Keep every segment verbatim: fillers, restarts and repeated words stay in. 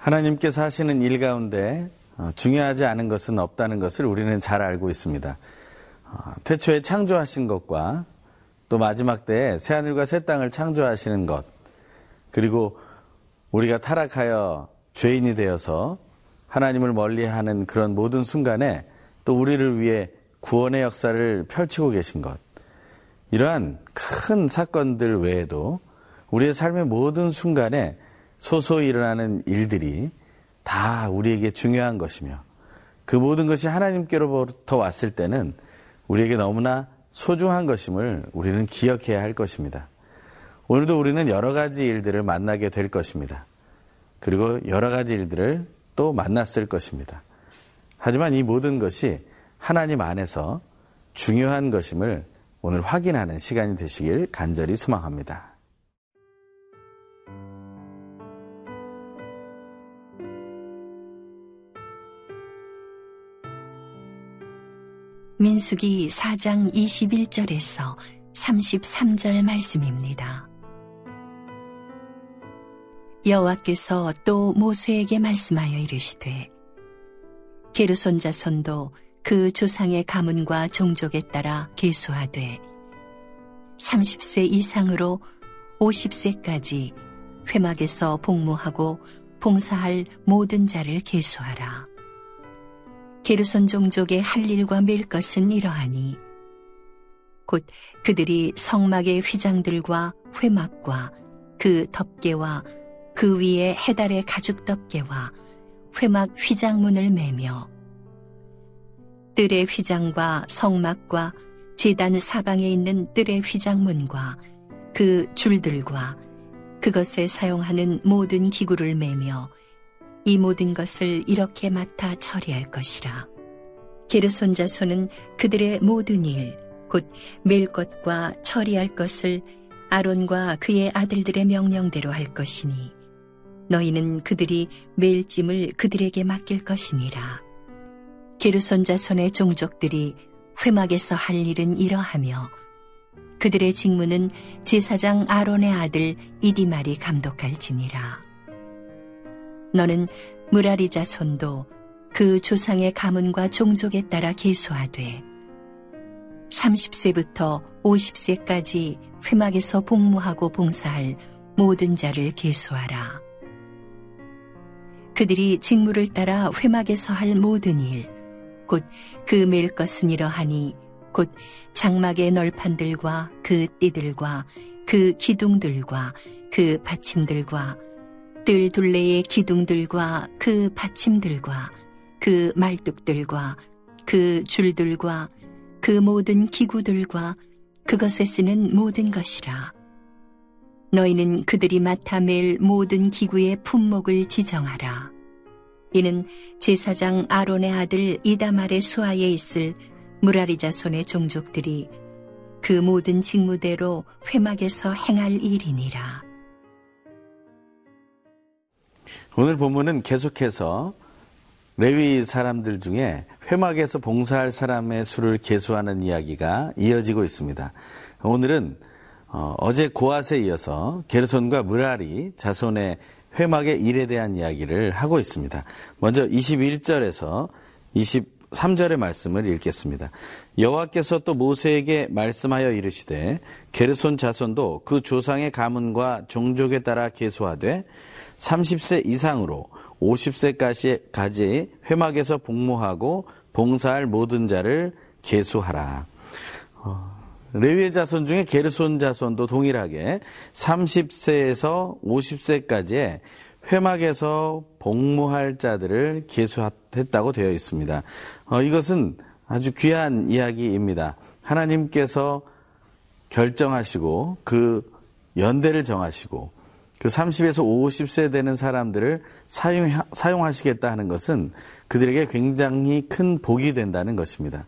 하나님께서 하시는 일 가운데 중요하지 않은 것은 없다는 것을 우리는 잘 알고 있습니다. 태초에 창조하신 것과 또 마지막 때에 새하늘과 새 땅을 창조하시는 것, 그리고 우리가 타락하여 죄인이 되어서 하나님을 멀리하는 그런 모든 순간에 또 우리를 위해 구원의 역사를 펼치고 계신 것, 이러한 큰 사건들 외에도 우리의 삶의 모든 순간에 소소히 일어나는 일들이 다 우리에게 중요한 것이며, 그 모든 것이 하나님께로부터 왔을 때는 우리에게 너무나 소중한 것임을 우리는 기억해야 할 것입니다. 오늘도 우리는 여러 가지 일들을 만나게 될 것입니다. 그리고 여러 가지 일들을 또 만났을 것입니다. 하지만 이 모든 것이 하나님 안에서 중요한 것임을 오늘 확인하는 시간이 되시길 간절히 소망합니다. 민수기 사 장 이십일 절에서 삼십삼 절 말씀입니다. 여호와께서 또 모세에게 말씀하여 이르시되 게르손 자손도 그 조상의 가문과 종족에 따라 계수하되 삼십 세 이상으로 오십 세까지 회막에서 복무하고 봉사할 모든 자를 계수하라. 게르손 종족의 할 일과 맬 것은 이러하니 곧 그들이 성막의 휘장들과 회막과 그 덮개와 그 위에 해달의 가죽 덮개와 회막 휘장문을 매며 뜰의 휘장과 성막과 제단 사방에 있는 뜰의 휘장문과 그 줄들과 그것에 사용하는 모든 기구를 매며 이 모든 것을 이렇게 맡아 처리할 것이라. 게르손 자손은 그들의 모든 일, 곧 맬 것과 처리할 것을 아론과 그의 아들들의 명령대로 할 것이니 너희는 그들이 맬 짐을 그들에게 맡길 것이니라. 게르손 자손의 종족들이 회막에서 할 일은 이러하며 그들의 직무는 제사장 아론의 아들 이디말이 감독할지니라. 너는 무라리 자손도 그 조상의 가문과 종족에 따라 계수하되 삼십 세부터 오십 세까지 회막에서 복무하고 봉사할 모든 자를 계수하라. 그들이 직무를 따라 회막에서 할 모든 일, 곧 그 맬 것은 이러하니 곧 장막의 널판들과 그 띠들과 그 기둥들과 그 받침들과 뜰 둘레의 기둥들과 그 받침들과 그 말뚝들과 그 줄들과 그 모든 기구들과 그것에 쓰는 모든 것이라. 너희는 그들이 맡아 맬 모든 기구의 품목을 지정하라. 이는 제사장 아론의 아들 이다말의 수하에 있을 무라리 자손의 종족들이 그 모든 직무대로 회막에서 행할 일이니라. 오늘 본문은 계속해서 레위 사람들 중에 회막에서 봉사할 사람의 수를 계수하는 이야기가 이어지고 있습니다. 오늘은 어제 고앗에 이어서 게르손과 무라리 자손의 회막의 일에 대한 이야기를 하고 있습니다. 먼저 이십일 절에서 이십삼 절의 말씀을 읽겠습니다. 여호와께서 또 모세에게 말씀하여 이르시되 게르손 자손도 그 조상의 가문과 종족에 따라 계수하되 삼십 세 이상으로 오십 세까지 회막에서 복무하고 봉사할 모든 자를 계수하라. 어, 레위의 자손 중에 게르손 자손도 동일하게 삼십 세에서 오십 세까지의 회막에서 복무할 자들을 계수했다고 되어 있습니다. 어, 이것은 아주 귀한 이야기입니다. 하나님께서 결정하시고 그 연대를 정하시고 그 삼십에서 오십 세 되는 사람들을 사용, 사용하시겠다 하는 것은 그들에게 굉장히 큰 복이 된다는 것입니다.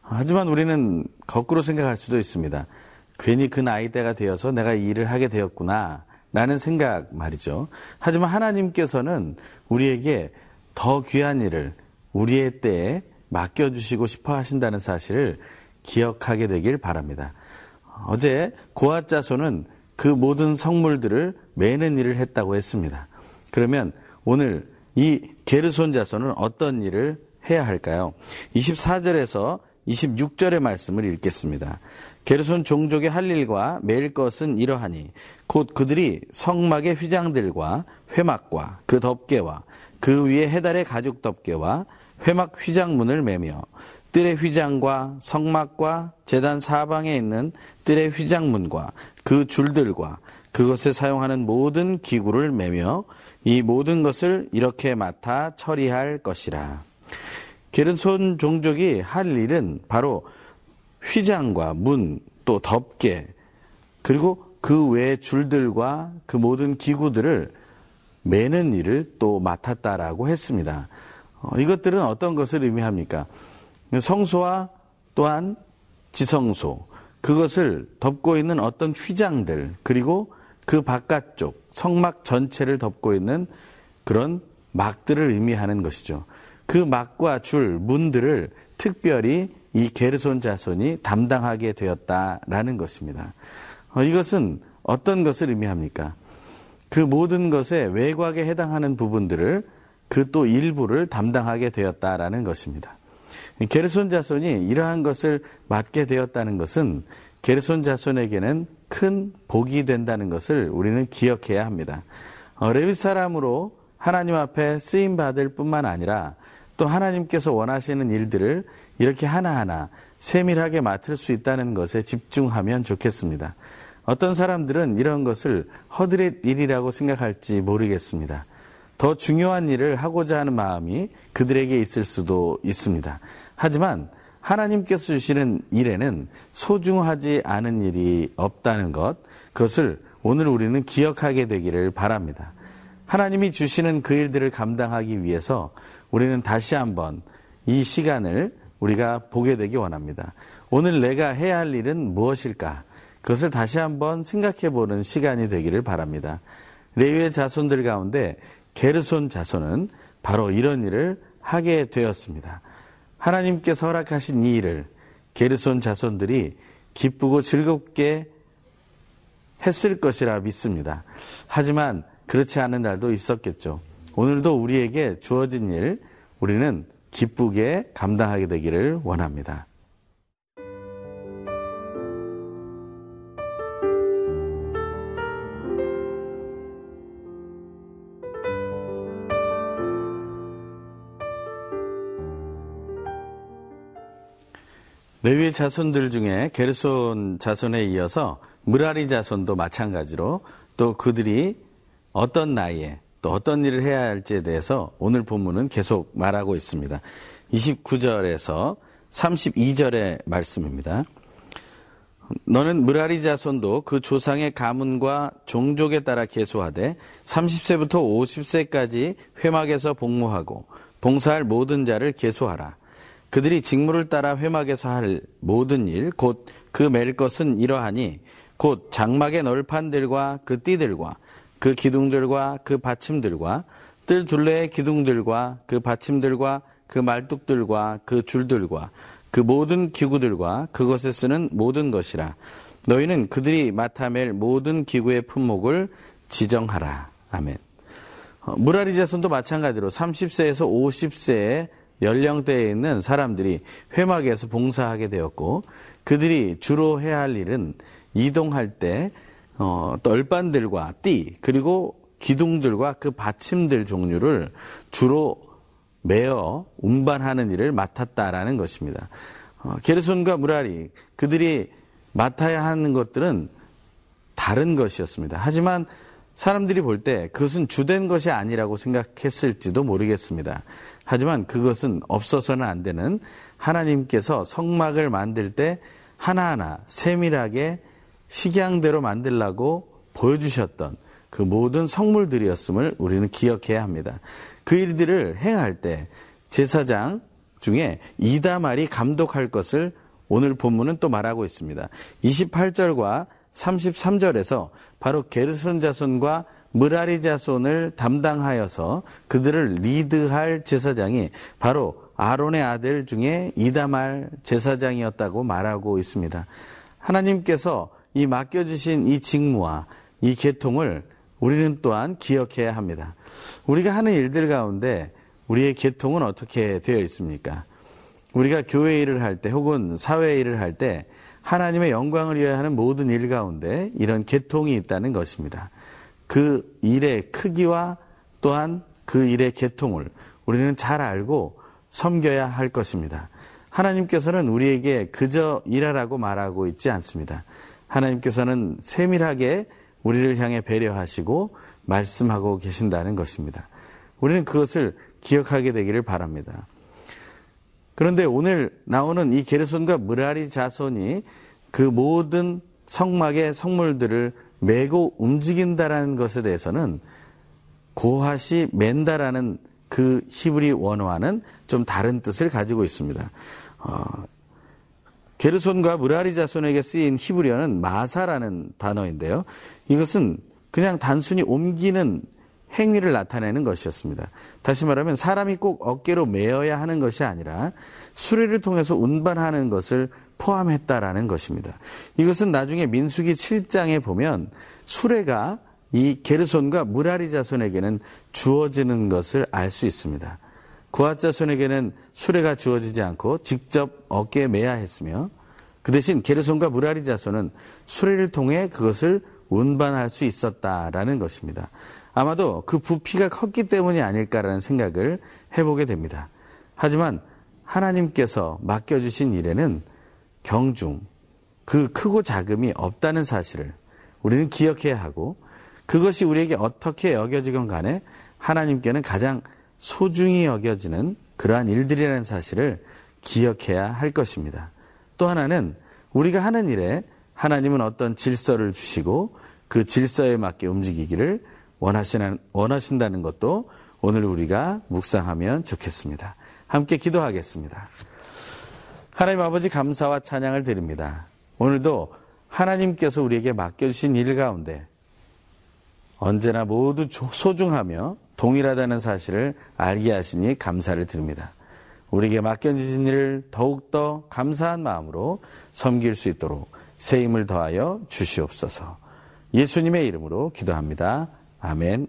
하지만 우리는 거꾸로 생각할 수도 있습니다. 괜히 그 나이대가 되어서 내가 이 일을 하게 되었구나 라는 생각 말이죠. 하지만 하나님께서는 우리에게 더 귀한 일을 우리의 때에 맡겨주시고 싶어 하신다는 사실을 기억하게 되길 바랍니다. 어제 고앗 자손은 그 모든 성물들을 매는 일을 했다고 했습니다. 그러면 오늘 이 게르손 자손은 어떤 일을 해야 할까요? 이십사 절에서 이십육 절의 말씀을 읽겠습니다. 게르손 종족의 할 일과 매일 것은 이러하니 곧 그들이 성막의 휘장들과 회막과 그 덮개와 그 위에 해달의 가죽 덮개와 회막 휘장문을 매며 뜰의 휘장과 성막과 제단 사방에 있는 뜰의 휘장문과 그 줄들과 그것에 사용하는 모든 기구를 매며 이 모든 것을 이렇게 맡아 처리할 것이라. 게르손 종족이 할 일은 바로 휘장과 문, 또 덮개, 그리고 그 외 줄들과 그 모든 기구들을 매는 일을 또 맡았다라고 했습니다. 어, 이것들은 어떤 것을 의미합니까? 성소와 또한 지성소, 그것을 덮고 있는 어떤 휘장들, 그리고 그 바깥쪽, 성막 전체를 덮고 있는 그런 막들을 의미하는 것이죠. 그 막과 줄, 문들을 특별히 이 게르손 자손이 담당하게 되었다라는 것입니다. 어, 이것은 어떤 것을 의미합니까? 그 모든 것의 외곽에 해당하는 부분들을 그 또 일부를 담당하게 되었다라는 것입니다. 게르손 자손이 이러한 것을 맡게 되었다는 것은 게르손 자손에게는 큰 복이 된다는 것을 우리는 기억해야 합니다. 어, 레위 사람으로 하나님 앞에 쓰임받을 뿐만 아니라 또 하나님께서 원하시는 일들을 이렇게 하나하나 세밀하게 맡을 수 있다는 것에 집중하면 좋겠습니다. 어떤 사람들은 이런 것을 허드렛 일이라고 생각할지 모르겠습니다. 더 중요한 일을 하고자 하는 마음이 그들에게 있을 수도 있습니다. 하지만 하나님께서 주시는 일에는 소중하지 않은 일이 없다는 것, 그것을 오늘 우리는 기억하게 되기를 바랍니다. 하나님이 주시는 그 일들을 감당하기 위해서 우리는 다시 한번 이 시간을 우리가 보게 되기 원합니다. 오늘 내가 해야 할 일은 무엇일까? 그것을 다시 한번 생각해보는 시간이 되기를 바랍니다. 레위의 자손들 가운데 게르손 자손은 바로 이런 일을 하게 되었습니다. 하나님께서 허락하신 이 일을 게르손 자손들이 기쁘고 즐겁게 했을 것이라 믿습니다. 하지만 그렇지 않은 날도 있었겠죠. 오늘도 우리에게 주어진 일, 우리는 기쁘게 감당하게 되기를 원합니다. 레위의 자손들 중에 게르손 자손에 이어서 므라리 자손도 마찬가지로 또 그들이 어떤 나이에 또 어떤 일을 해야 할지에 대해서 오늘 본문은 계속 말하고 있습니다. 이십구 절에서 삼십이 절의 말씀입니다. 너는 므라리 자손도 그 조상의 가문과 종족에 따라 계수하되 삼십 세부터 오십 세까지 회막에서 복무하고 봉사할 모든 자를 계수하라. 그들이 직무를 따라 회막에서 할 모든 일, 곧 그 맬 것은 이러하니 곧 장막의 널판들과 그 띠들과 그 기둥들과 그 받침들과 뜰 둘레의 기둥들과 그 받침들과 그 말뚝들과 그 줄들과 그 모든 기구들과 그것에 쓰는 모든 것이라. 너희는 그들이 맡아 맬 모든 기구의 품목을 지정하라. 아멘. 므라리 자손도 마찬가지로 삼십 세에서 오십 세의 연령대에 있는 사람들이 회막에서 봉사하게 되었고, 그들이 주로 해야 할 일은 이동할 때 어, 널판들과 띠, 그리고 기둥들과 그 받침들 종류를 주로 메어 운반하는 일을 맡았다라는 것입니다. 어, 게르손과 므라리, 그들이 맡아야 하는 것들은 다른 것이었습니다. 하지만 사람들이 볼 때 그것은 주된 것이 아니라고 생각했을지도 모르겠습니다. 하지만 그것은 없어서는 안 되는, 하나님께서 성막을 만들 때 하나하나 세밀하게 식양대로 만들라고 보여주셨던 그 모든 성물들이었음을 우리는 기억해야 합니다. 그 일들을 행할 때 제사장 중에 이다말이 감독할 것을 오늘 본문은 또 말하고 있습니다. 이십팔 절과 삼십삼 절에서 바로 게르손 자손과 므라리 자손을 담당하여서 그들을 리드할 제사장이 바로 아론의 아들 중에 이다말 제사장이었다고 말하고 있습니다. 하나님께서 이 맡겨주신 이 직무와 이 계통을 우리는 또한 기억해야 합니다. 우리가 하는 일들 가운데 우리의 계통은 어떻게 되어 있습니까? 우리가 교회 일을 할 때 혹은 사회 일을 할 때 하나님의 영광을 위하여 하는 모든 일 가운데 이런 계통이 있다는 것입니다. 그 일의 크기와 또한 그 일의 계통을 우리는 잘 알고 섬겨야 할 것입니다. 하나님께서는 우리에게 그저 일하라고 말하고 있지 않습니다. 하나님께서는 세밀하게 우리를 향해 배려하시고 말씀하고 계신다는 것입니다. 우리는 그것을 기억하게 되기를 바랍니다. 그런데 오늘 나오는 이 게르손과 므라리 자손이 그 모든 성막의 성물들을 메고 움직인다라는 것에 대해서는 고핫이 맨다라는 그 히브리 원어와는 좀 다른 뜻을 가지고 있습니다. 어, 게르손과 므라리 자손에게 쓰인 히브리어는 마사라는 단어인데요. 이것은 그냥 단순히 옮기는 행위를 나타내는 것이었습니다. 다시 말하면 사람이 꼭 어깨로 메어야 하는 것이 아니라 수레를 통해서 운반하는 것을 포함했다라는 것입니다. 이것은 나중에 민수기 칠 장에 보면 수레가 이 게르손과 므라리 자손에게는 주어지는 것을 알 수 있습니다. 고핫 자손에게는 수레가 주어지지 않고 직접 어깨에 메야 했으며, 그 대신 게르손과 므라리 자손은 수레를 통해 그것을 운반할 수 있었다라는 것입니다. 아마도 그 부피가 컸기 때문이 아닐까라는 생각을 해보게 됩니다. 하지만 하나님께서 맡겨주신 일에는 경중, 그 크고 작음이 없다는 사실을 우리는 기억해야 하고, 그것이 우리에게 어떻게 여겨지건 간에 하나님께는 가장 소중히 여겨지는 그러한 일들이라는 사실을 기억해야 할 것입니다. 또 하나는 우리가 하는 일에 하나님은 어떤 질서를 주시고 그 질서에 맞게 움직이기를 원하시는, 원하신다는 것도 오늘 우리가 묵상하면 좋겠습니다. 함께 기도하겠습니다. 하나님 아버지, 감사와 찬양을 드립니다. 오늘도 하나님께서 우리에게 맡겨주신 일 가운데 언제나 모두 소중하며 동일하다는 사실을 알게 하시니 감사를 드립니다. 우리에게 맡겨주신 일을 더욱더 감사한 마음으로 섬길 수 있도록 새 힘을 더하여 주시옵소서. 예수님의 이름으로 기도합니다. 아멘.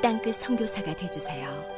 땅끝 선교사가 되어주세요.